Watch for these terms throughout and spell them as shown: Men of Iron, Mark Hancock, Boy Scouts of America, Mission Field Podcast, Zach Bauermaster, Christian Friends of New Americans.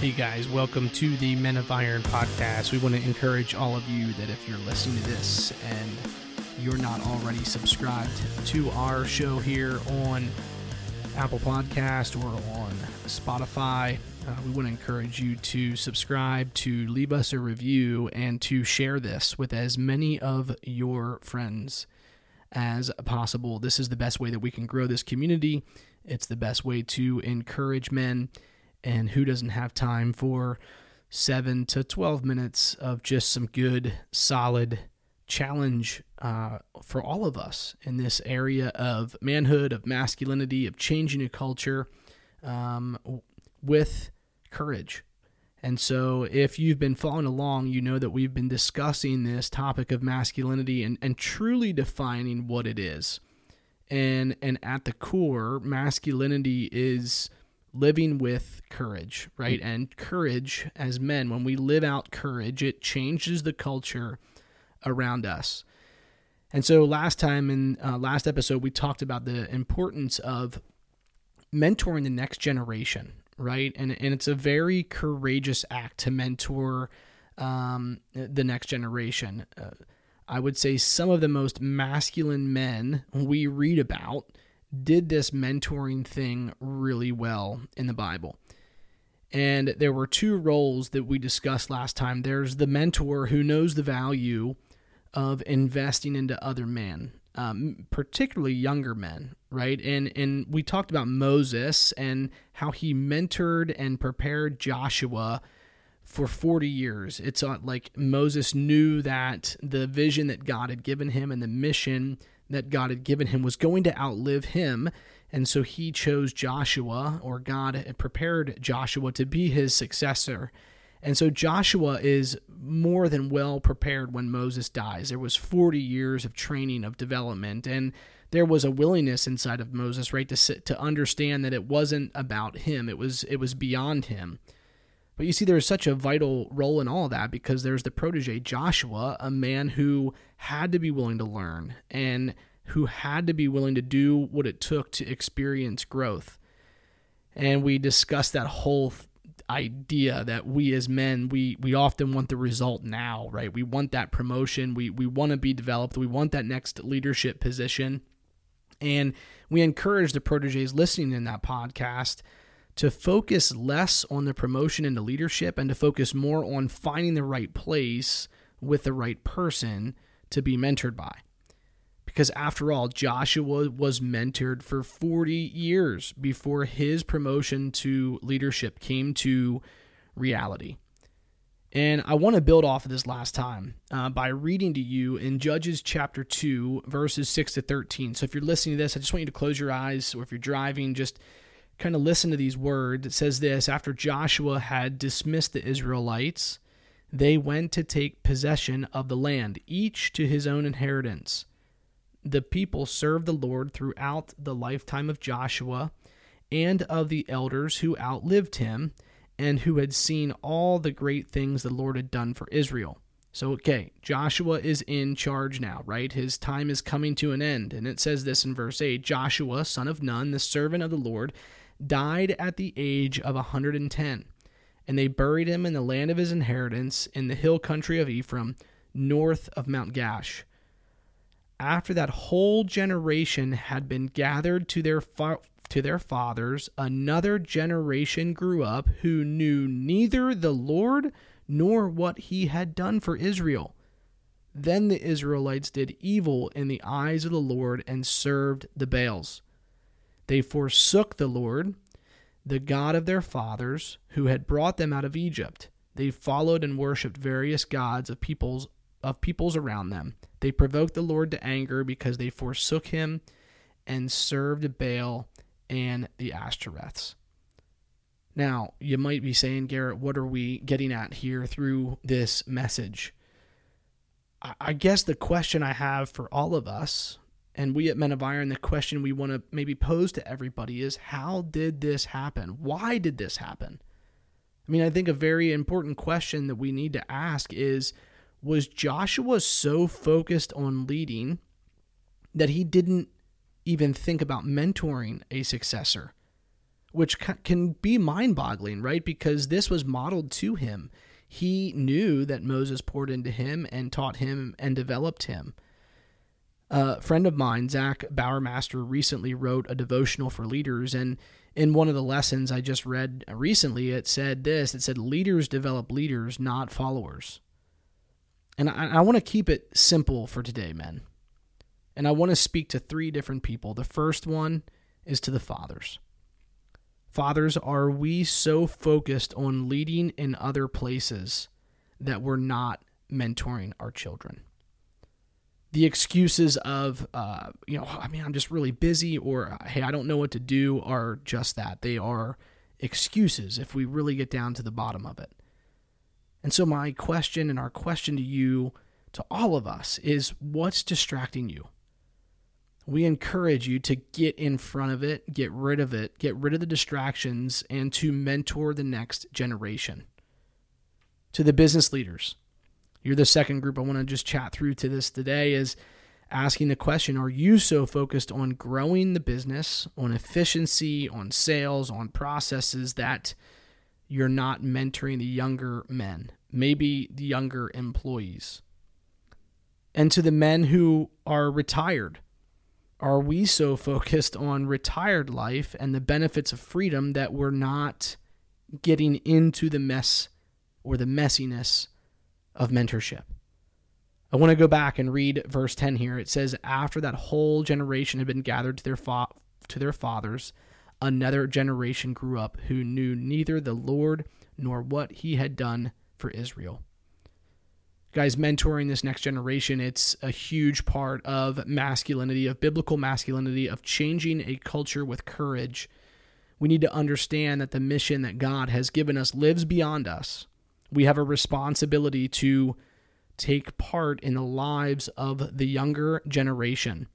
Hey guys, welcome to the Men of Iron podcast. We want to encourage all of you that if you're listening to this and you're not already subscribed to our show here on Apple Podcast or on Spotify, we want to encourage you to subscribe, to leave us a review, and to share this with as many of your friends as possible. This is the best way that we can grow this community. It's the best way to encourage men. And who doesn't have time for 7 to 12 minutes of just some good, solid challenge for all of us in this area of manhood, of masculinity, of changing a culture with courage? And so if you've been following along, you know that we've been discussing this topic of masculinity and truly defining what it is. And at the core, masculinity is living with courage, right? And courage as men, when we live out courage, it changes the culture around us. And so last time in last episode, we talked about the importance of mentoring the next generation, right? And it's a very courageous act to mentor the next generation. I would say some of the most masculine men we read about did this mentoring thing really well in the Bible. And there were two roles that we discussed last time. There's the mentor who knows the value of investing into other men, particularly younger men, right? And we talked about Moses and how he mentored and prepared Joshua for 40 years. It's like Moses knew that the vision that God had given him and the mission that God had given him was going to outlive him, and so he chose Joshua, or God had prepared Joshua to be his successor. And so Joshua is more than well prepared when Moses dies. There was 40 years of training, of development, and there was a willingness inside of Moses, right, to understand that it wasn't about him, it was beyond him. But you see, there's such a vital role in all of that because there's the protege, Joshua, a man who had to be willing to learn and who had to be willing to do what it took to experience growth. And we discussed that whole idea that we as men, we often want the result now, right? We want that promotion. We want to be developed. We want that next leadership position. And we encourage the proteges listening in that podcast to focus less on the promotion into leadership and to focus more on finding the right place with the right person to be mentored by. Because after all, Joshua was mentored for 40 years before his promotion to leadership came to reality. And I want to build off of this last time by reading to you in Judges chapter 2, verses 6 to 13. So if you're listening to this, I just want you to close your eyes, or if you're driving, just kind of listen to these words. It says this: after Joshua had dismissed the Israelites, they went to take possession of the land, each to his own inheritance. The people served the Lord throughout the lifetime of Joshua and of the elders who outlived him and who had seen all the great things the Lord had done for Israel. So, okay, Joshua is in charge now, right? His time is coming to an end. And it says this in verse 8, Joshua, son of Nun, the servant of the Lord, died at the age of 110, and they buried him in the land of his inheritance in the hill country of Ephraim, north of Mount Gash. After that whole generation had been gathered to their fathers, another generation grew up who knew neither the Lord nor what he had done for Israel. Then the Israelites did evil in the eyes of the Lord and served the Baals. They forsook the Lord, the God of their fathers, who had brought them out of Egypt. They followed and worshipped various gods of peoples around them. They provoked the Lord to anger because they forsook him and served Baal and the Ashtoreths. Now, you might be saying, Garrett, what are we getting at here through this message? I guess the question I have for all of us, and we at Men of Iron, the question we want to maybe pose to everybody is, how did this happen? Why did this happen? I mean, I think a very important question that we need to ask is, was Joshua so focused on leading that he didn't even think about mentoring a successor? which can be mind-boggling, right? Because this was modeled to him. He knew that Moses poured into him and taught him and developed him. A friend of mine, Zach Bauermaster, recently wrote a devotional for leaders, and in one of the lessons I just read recently, it said this. It said, leaders develop leaders, not followers. And I want to keep it simple for today, men. And I want to speak to three different people. The first one is to the fathers. Fathers, are we so focused on leading in other places that we're not mentoring our children? The excuses of, I'm just really busy, or, hey, I don't know what to do, are just that. They are excuses if we really get down to the bottom of it. And so my question and our question to you, to all of us, is what's distracting you? We encourage you to get in front of it, get rid of it, get rid of the distractions, and to mentor the next generation. To the business leaders, you're the second group I want to just chat through to this today, is asking the question, are you so focused on growing the business, on efficiency, on sales, on processes, that you're not mentoring the younger men, maybe the younger employees? And to the men who are retired, are we so focused on retired life and the benefits of freedom that we're not getting into the mess or the messiness of mentorship? I want to go back and read verse 10 here. It says, after that whole generation had been gathered to their fathers, another generation grew up who knew neither the Lord nor what he had done for Israel. Guys, mentoring this next generation, it's a huge part of masculinity, of biblical masculinity, of changing a culture with courage. We need to understand that the mission that God has given us lives beyond us. We have a responsibility to take part in the lives of the younger generation.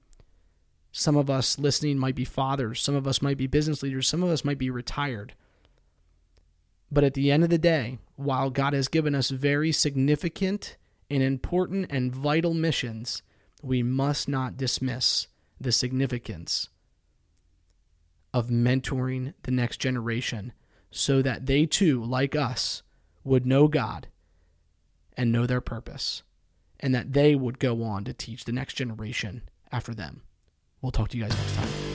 Some of us listening might be fathers. Some of us might be business leaders. Some of us might be retired. But at the end of the day, while God has given us very significant and important and vital missions, we must not dismiss the significance of mentoring the next generation so that they too, like us, would know God and know their purpose, and that they would go on to teach the next generation after them. We'll talk to you guys next time.